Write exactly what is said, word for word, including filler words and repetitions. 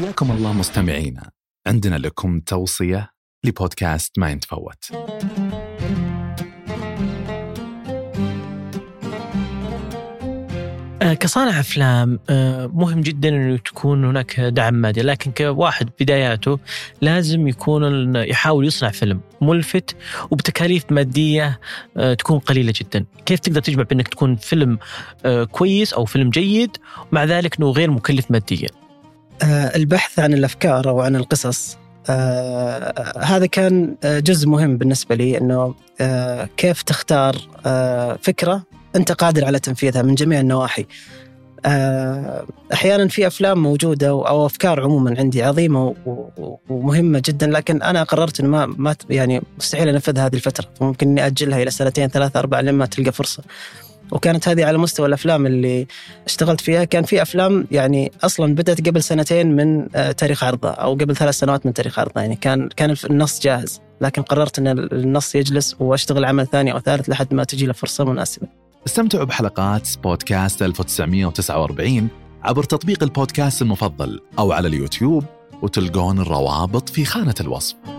حياكم الله مستمعينا. عندنا لكم توصية لبودكاست ما يتفوت. كصانع أفلام مهم جدا أنه تكون هناك دعم مادي، لكن كواحد بداياته لازم يكون يحاول يصنع فيلم ملفت وبتكاليف مادية تكون قليلة جدا. كيف تقدر تجمع بأنك تكون فيلم كويس أو فيلم جيد مع ذلك أنه غير مكلف ماديا؟ البحث عن الأفكار أو عن القصص، آه هذا كان جزء مهم بالنسبة لي، أنه آه كيف تختار آه فكرة أنت قادر على تنفيذها من جميع النواحي. آه أحيانا في أفلام موجودة أو أفكار عموما عندي عظيمة ومهمة جدا، لكن أنا قررت أنه ما, ما يعني مستحيل أنفذ هذه الفترة، فممكن أني أجلها إلى سنتين ثلاثة أربعة لما تلقى فرصة. وكانت هذه على مستوى الأفلام اللي اشتغلت فيها. كان في أفلام يعني أصلا بدأت قبل سنتين من تاريخ عرضها أو قبل ثلاث سنوات من تاريخ عرضها، يعني كان كان النص جاهز، لكن قررت أن النص يجلس وأشتغل عمل ثاني أو ثالث لحد ما تجي له فرصة مناسبة. استمتعوا بحلقات بودكاست ألف وتسعمائة وتسعة وأربعين عبر تطبيق البودكاست المفضل أو على اليوتيوب، وتلقون الروابط في خانة الوصف.